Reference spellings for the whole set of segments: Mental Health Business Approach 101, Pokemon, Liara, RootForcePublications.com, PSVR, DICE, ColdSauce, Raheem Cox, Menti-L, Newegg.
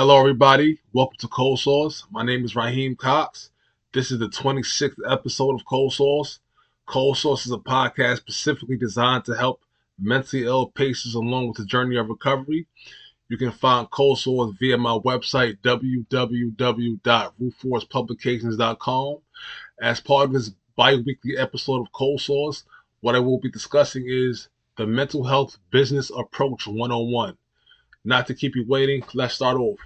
Hello everybody, welcome to ColdSauce. My name is Raheem Cox. This is the 26th episode of ColdSauce. ColdSauce is a podcast specifically designed to help mentally ill patients along with the journey of recovery. You can find ColdSauce via my website www.RootForcePublications.com. As part of this bi-weekly episode of ColdSauce, what I will be discussing is the Mental Health Business Approach 101. Not to keep you waiting, let's start off.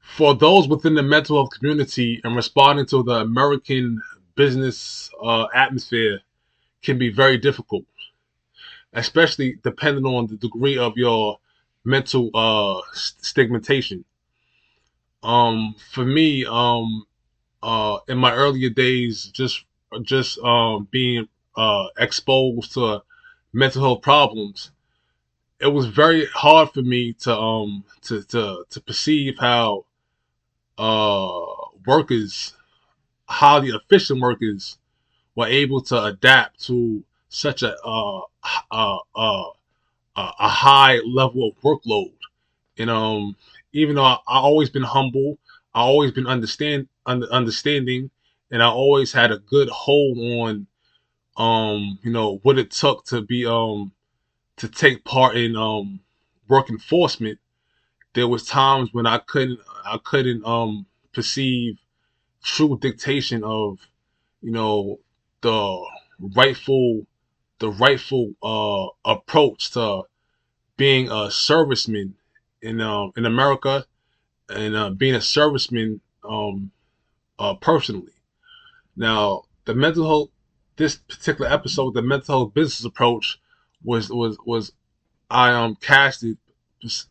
For those within the mental health community and responding to the American business atmosphere can be very difficult, especially depending on the degree of your mental stigmatization. For me, in my earlier days, just being exposed to mental health problems, it was very hard for me to perceive how workers, highly efficient workers, were able to adapt to such a high level of workload. And even though I've always been humble, I always been understanding, and I always had a good hold on what it took to be to take part in work enforcement. There was times when I couldn't perceive true dictation of the rightful approach to being a serviceman in America, and being a serviceman personally. Now this particular episode, the mental health business approach, was casted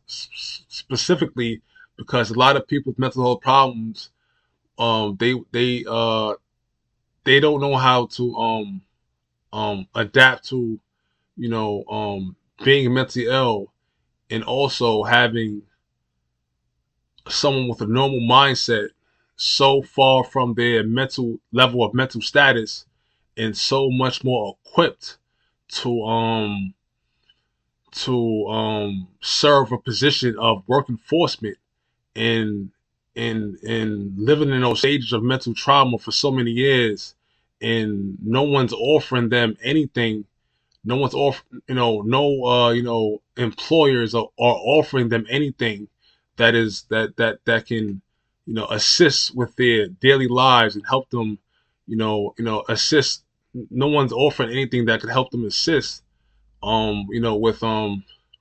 specifically because a lot of people with mental health problems, they don't know how to adapt to being mentally ill, and also having someone with a normal mindset so far from their mental level of mental status and so much more equipped to serve a position of work enforcement and living in those stages of mental trauma for so many years, and no one's offering them anything. No one's employers are offering them anything that can assist with their daily lives and help them assist. No one's offering anything that could help them assist, with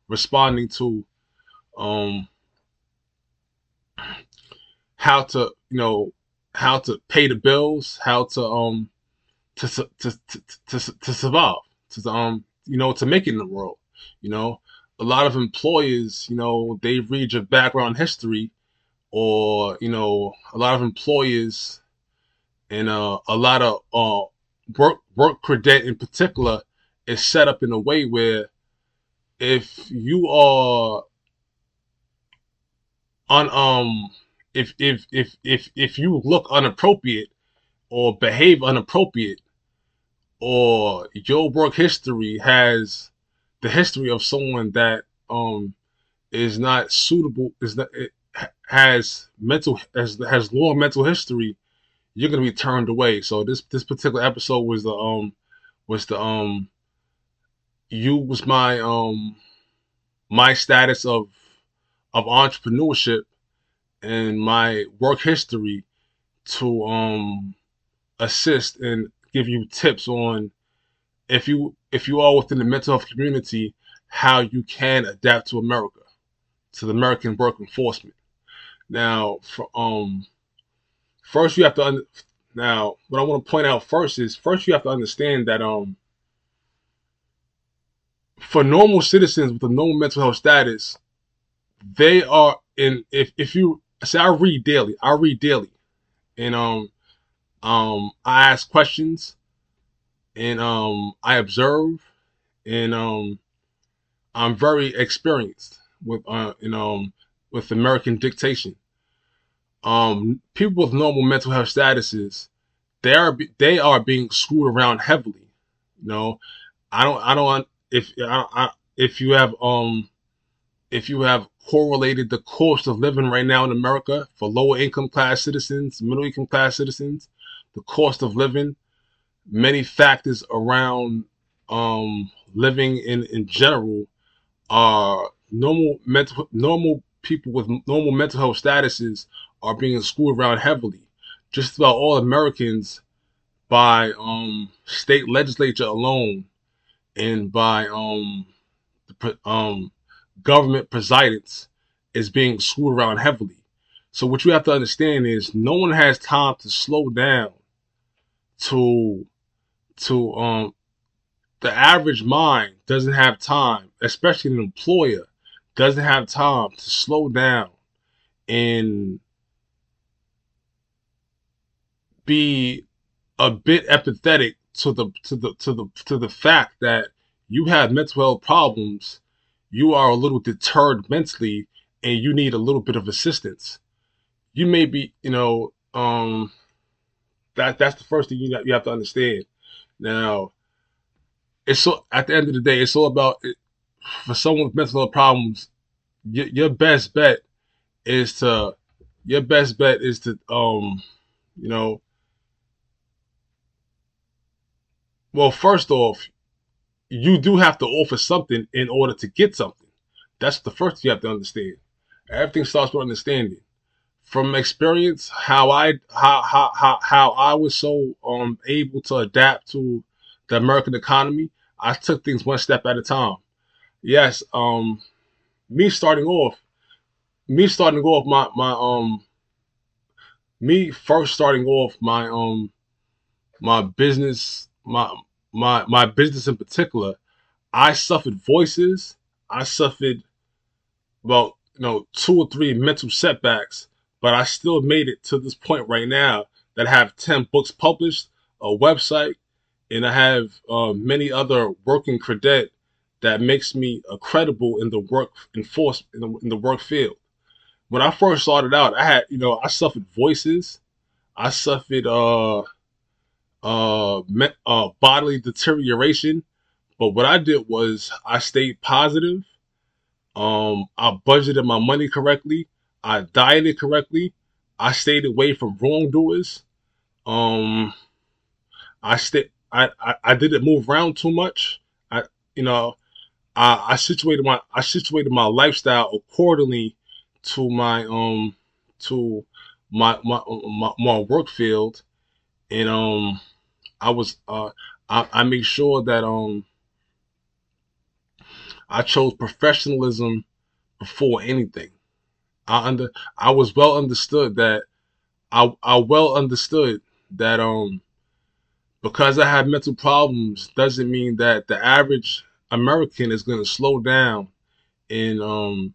responding to how to, how to pay the bills, how to survive, to make it in the world. A lot of employers, they read your background history, or a lot of employers and a lot of work credit in particular is set up in a way where if you look inappropriate or behave inappropriate, or your work history has the history of someone that is not suitable, has lower mental history, you're gonna be turned away. So this particular episode was my status of entrepreneurship and my work history to assist and give you tips on, if you are within the mental health community, how you can adapt to America, to the American work enforcement. Now what I want to point out first you have to understand that for normal citizens with a normal mental health status, they are in, if you say, I read daily, and I ask questions, and I observe, and I'm very experienced with with American dictation. People with normal mental health statuses, they are being screwed around heavily. I don't, if you have, if you have correlated the cost of living right now in America for lower income class citizens, middle income class citizens, the cost of living, many factors around living in general, are normal people with normal mental health statuses are being screwed around heavily. Just about all Americans by state legislature alone and by government presidents is being screwed around heavily. So what you have to understand is no one has time to slow down to the average mind doesn't have time, especially an employer doesn't have time to slow down and be a bit empathetic to the fact that you have mental health problems, you are a little deterred mentally, and you need a little bit of assistance. You may be, that's the first thing you have to understand. Now, it's so at the end of the day, it's all about it. For someone with mental health problems, your best bet is to well, first off, you do have to offer something in order to get something. That's the first thing you have to understand. Everything starts with understanding. From experience, how I was so able to adapt to the American economy, I took things one step at a time. Yes, my business in particular, I suffered voices. I suffered, two or three mental setbacks, but I still made it to this point right now that I have 10 books published, a website, and I have many other working credit that makes me credible in the work in the work field. When I first started out, I had, I suffered voices. I suffered bodily deterioration, but what I did was I stayed positive. I budgeted my money correctly. I dieted correctly. I stayed away from wrongdoers. I didn't move around too much. I situated my lifestyle accordingly to my work field, and I made sure that I chose professionalism before anything. I well understood that because I have mental problems doesn't mean that the average American is going to slow down and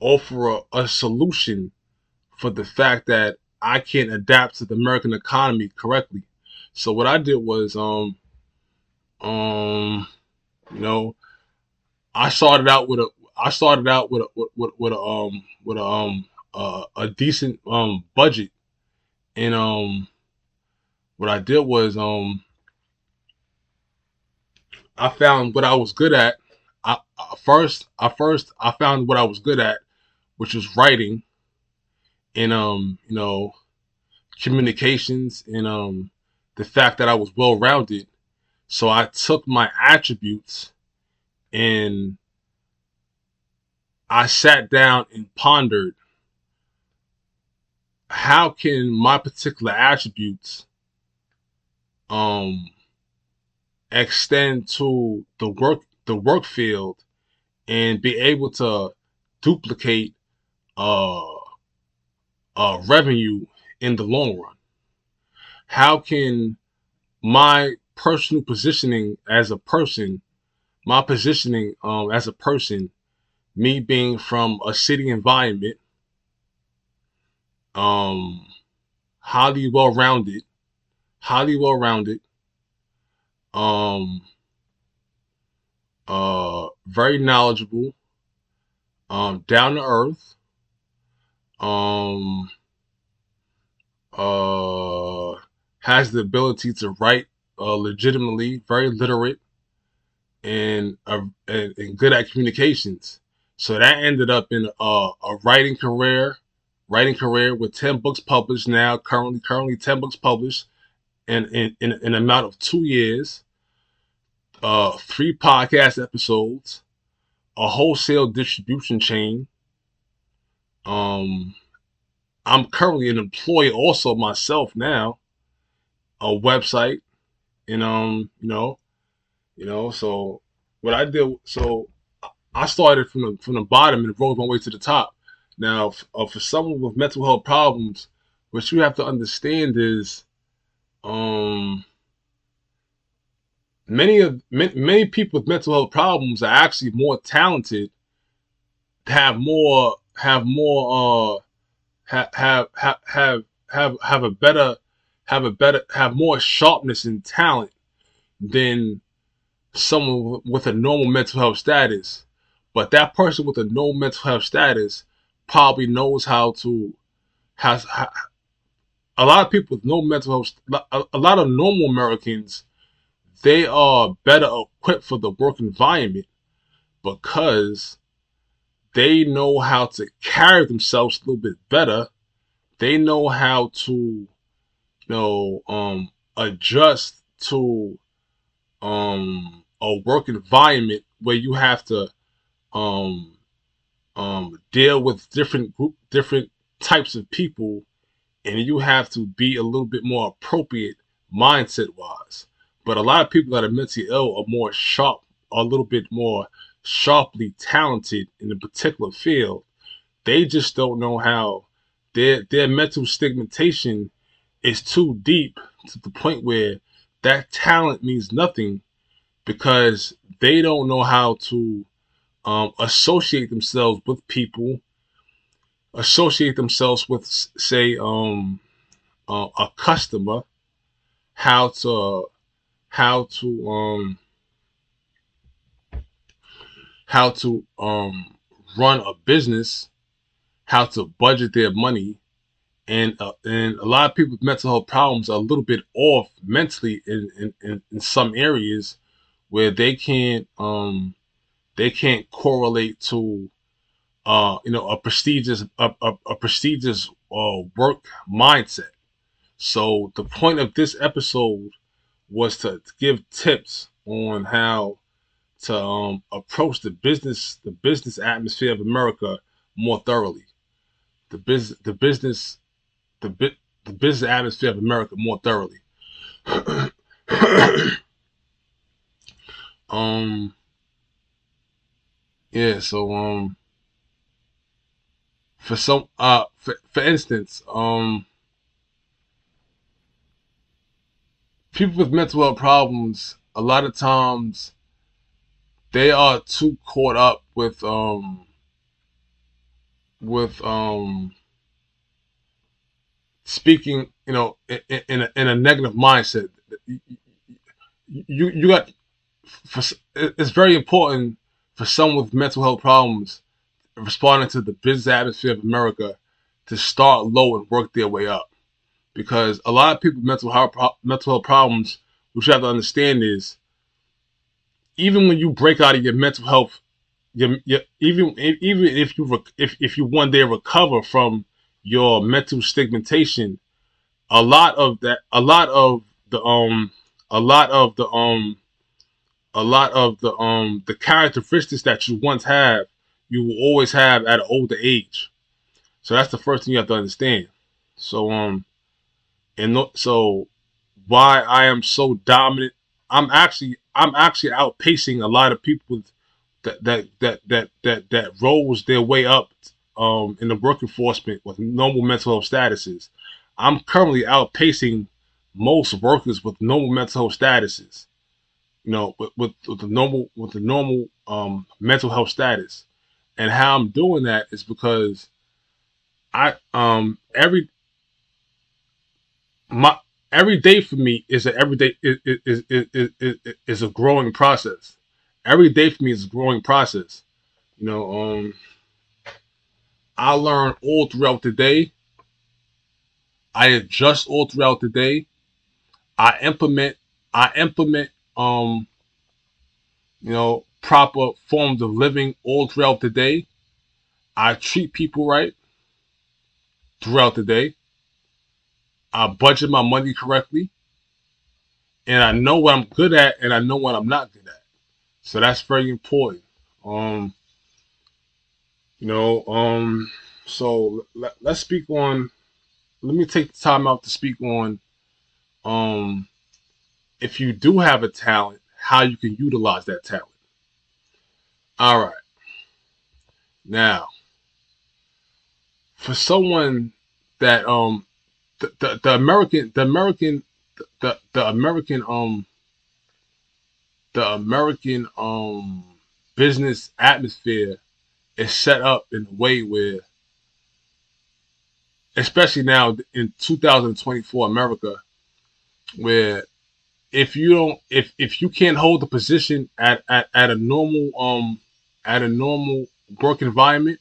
offer a solution for the fact that I can't adapt to the American economy correctly. So what I did was I started out with a decent budget, and what I did was I found what I was good at. I found what I was good at, which was writing and, communications and, the fact that I was well-rounded. So I took my attributes and I sat down and pondered, how can my particular attributes, extend to the work field and be able to duplicate revenue in the long run? How can my personal positioning as a person, me being from a city environment, highly well-rounded, very knowledgeable, down to earth, has the ability to write legitimately, very literate, and good at communications. So that ended up in a writing career with 10 books published now, currently 10 books published in an amount of 2 years, 3 podcast episodes, a wholesale distribution chain. I'm currently an employee also myself now, a website, and so what I did, so I started from the bottom and rose my way to the top. Now, for someone with mental health problems, what you have to understand is, many people with mental health problems are actually more talented, have more sharpness and talent than someone with a normal mental health status. But that person with a normal mental health status probably knows how a lot of people with no mental health, a lot of normal Americans, they are better equipped for the work environment because they know how to carry themselves a little bit better. They know how to, adjust to a work environment where you have to deal with different types of people, and you have to be a little bit more appropriate mindset-wise. But a lot of people that are Menti-L are more sharp, are a little bit more sharply talented in a particular field. They just don't know how their mental stigmatization is too deep to the point where that talent means nothing because they don't know how to associate themselves with people, associate themselves with, say, a customer, how to run a business, how to budget their money. And a lot of people with mental health problems are a little bit off mentally in some areas where they can't correlate to a prestigious work mindset. So the point of this episode was to give tips on how to approach the business atmosphere of America more thoroughly. The business atmosphere of America more thoroughly. For instance, people with mental health problems, a lot of times they are too caught up with speaking, in a negative mindset. It's very important for someone with mental health problems responding to the business atmosphere of America to start low and work their way up, because a lot of people with mental health problems, which you have to understand is, even when you break out of your mental health, even if you one day recover from your mental stigmatization, a lot of the characteristics that you once have, you will always have at an older age. So that's the first thing you have to understand. So why I am so dominant, I'm actually outpacing a lot of people that rose their way up in the work enforcement with normal mental health statuses. I'm currently outpacing most workers with normal mental health statuses, with the normal mental health status. And how I'm doing that is because every day for me is a growing process. Every day for me is a growing process. I learn all throughout the day. I adjust all throughout the day. I implement you know, proper forms of living all throughout the day. I treat people right throughout the day. I budget my money correctly. And I know what I'm good at and I know what I'm not good at. So that's very important. So let's speak on, let me take the time out to speak on, if you do have a talent, how you can utilize that talent. All right. Now, for someone that, the American business atmosphere is set up in a way where, especially now in 2024 America, where if you can't hold the position at a normal work environment,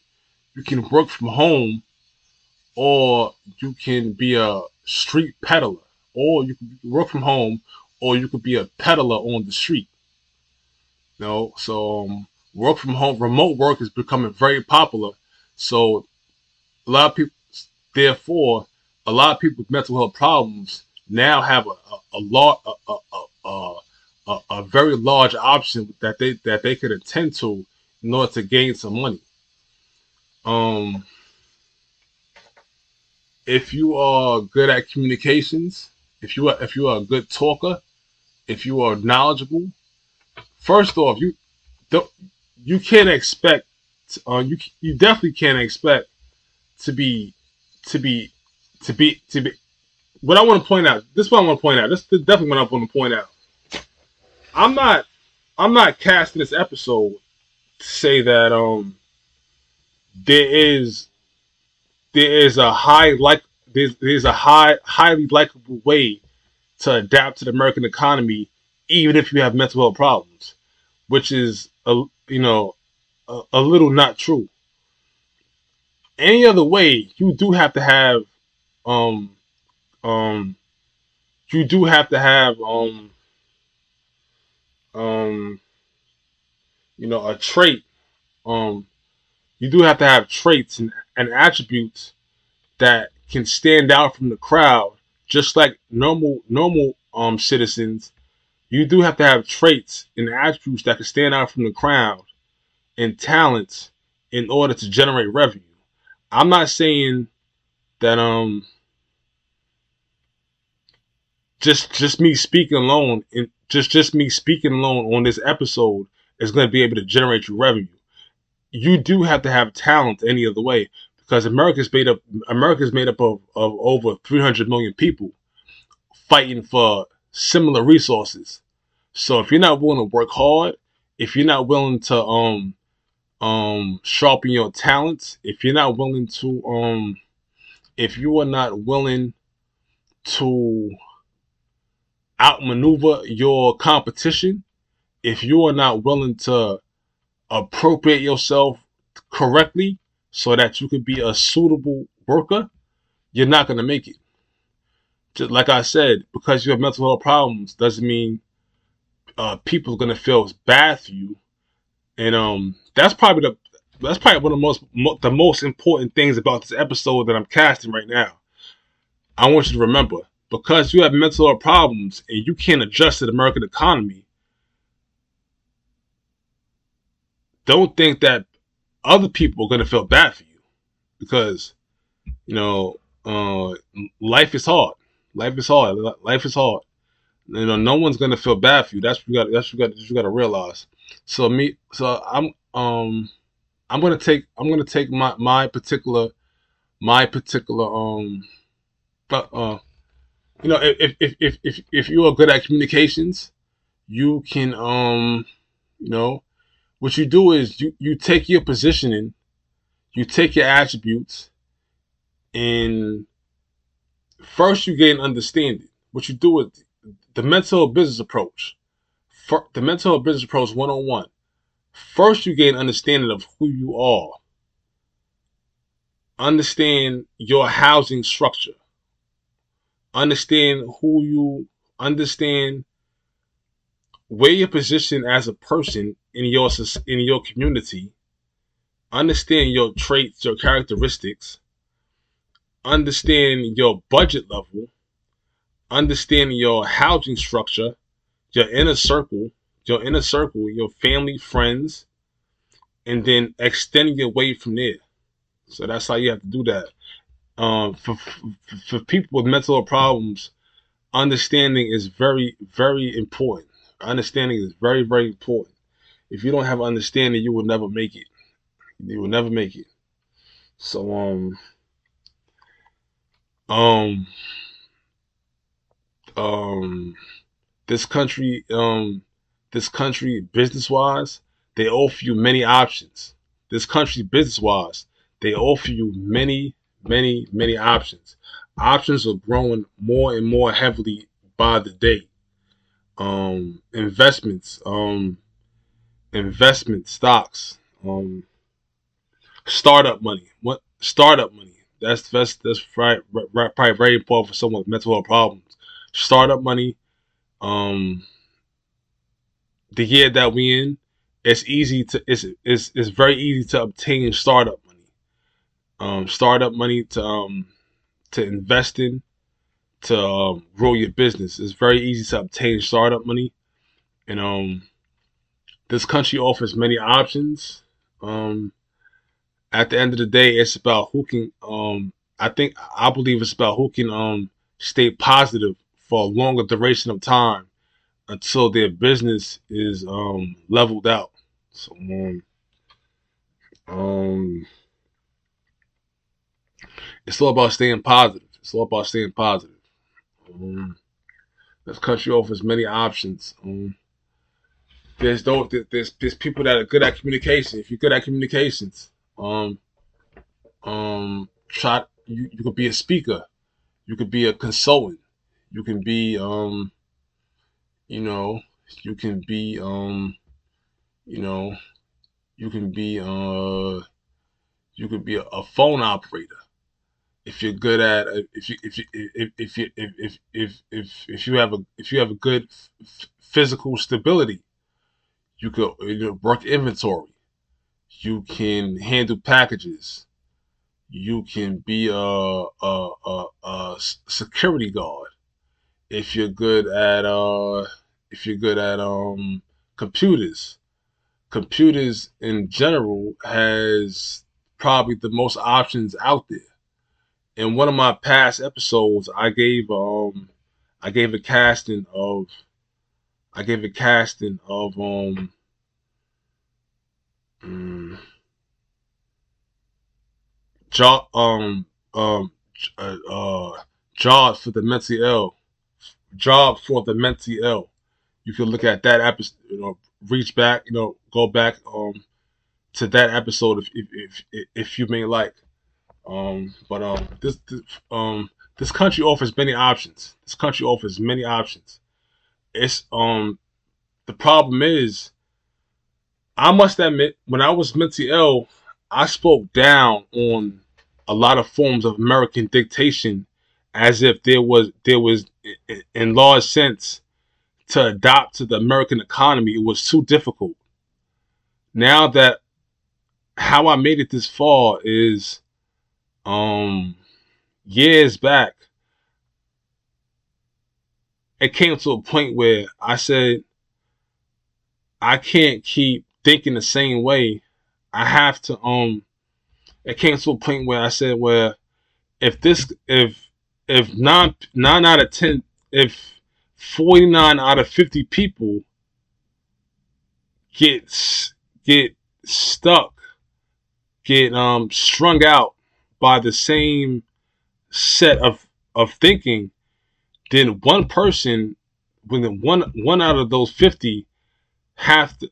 you can work from home, or you can be a street peddler, or you can work from home, or you could be a peddler on the street. You know, so work from home, remote work is becoming very popular. So a lot of people, therefore, a lot of people with mental health problems now have a very large option that they could attend to in order to gain some money. If you are good at communications, if you are a good talker, if you are knowledgeable, first off, you definitely can't expect to be. What I want to point out, this is definitely what I want to point out. I'm not casting this episode to say that there's a highly likable way to adapt to the American economy, even if you have mental health problems, which is a little not true. Any other way, you do have to have a trait. You do have to have traits and attributes that can stand out from the crowd, just like normal citizens. You do have to have traits and attributes that can stand out from the crowd and talents in order to generate revenue. I'm not saying that just me speaking alone on this episode is going to be able to generate you revenue. You do have to have talent any other way, because America is made up of over 300 million people fighting for similar resources. So if you're not willing to work hard, if you're not willing to sharpen your talents, if you are not willing to outmaneuver your competition, if you are not willing to appropriate yourself correctly so that you can be a suitable worker, you're not going to make it. Just like I said, because you have mental health problems doesn't mean people are going to feel bad for you. And that's probably one of the most important things about this episode that I'm casting right now. I want you to remember, because you have mental health problems and you can't adjust to the American economy, don't think that other people are going to feel bad for you, because life is hard. No one's going to feel bad for you. That's what you got to realize. I'm going to take if you are good at communications, you can, what you do is you take your positioning, you take your attributes, and first you gain understanding. What you do with the mental business approach, the mental business approach 101. First you gain understanding of who you are. Understand your housing structure. Understand Weigh your position as a person in your community. Understand your traits, your characteristics. Understand your budget level. Understand your housing structure, your inner circle, your family, friends, and then extend your way from there. So that's how you have to do that. For people with mental health problems, understanding is very, very important. Understanding is very, very important. If you don't have understanding, you will never make it. You will never make it. So, this country, business-wise, they offer you many options. Many options. Options are growing more and more heavily by the day. Investments, stocks, startup money. That's probably very important for someone with mental health problems. Startup money. The year that we in, it's very easy to obtain startup money. Startup money to invest in, to grow your business. It's very easy to obtain startup money, and this country offers many options. At the end of the day, it's about who can. I believe it's about who can stay positive for a longer duration of time until their business is leveled out. So it's all about staying positive. This country offers many options. There's people that are good at communication. If you're good at communications, you could be a speaker, you could be a consultant, you can be you could be a phone operator. If you're good at if you have a good physical stability, you could work inventory. You can handle packages. You can be a security guard. If you're good at computers in general has probably the most options out there. In one of my past episodes, I gave a casting of Job for the Menti-L. You can look at that episode, go back to that episode if you may like. This country offers many options. It's the problem is, I must admit, when I was Menti-L, I spoke down on a lot of forms of American dictation, as if there was in large sense to adopt to the American economy. It was too difficult. Now that how I made it this far is, years back, it came to a point where I said, I can't keep thinking the same way. I have to, it came to a point where I said, well, if 49 out of 50 people get stuck, get strung out by the same set of thinking, then one person, when one out of those 50 has to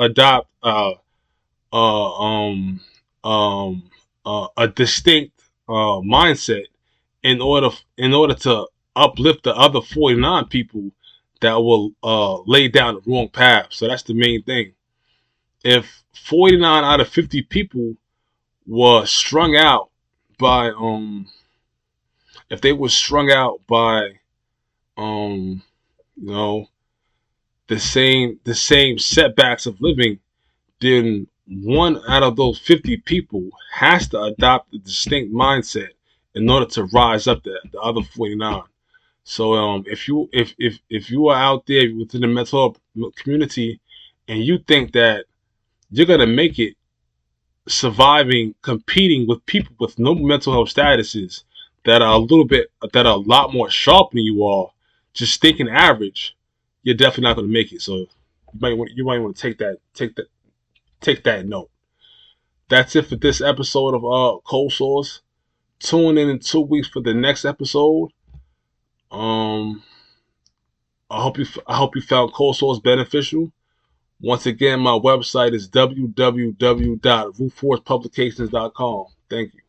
adopt a distinct mindset in order to uplift the other 49 people that will lay down the wrong path. So that's the main thing. If 49 out of 50 people were strung out by the same setbacks of living, then one out of those 50 people has to adopt a distinct mindset in order to rise up the other 49. So if you are out there within the mental health community and you think that you're going to make it surviving, competing with people with no mental health statuses that are a lot more sharp than you are, just thinking average, you're definitely not going to make it. So you might want to take that note. That's it for this episode of ColdSauce. Tune in 2 weeks for the next episode. I hope you found ColdSauce beneficial. Once again, my website is www.RootForcePublications.com. Thank you.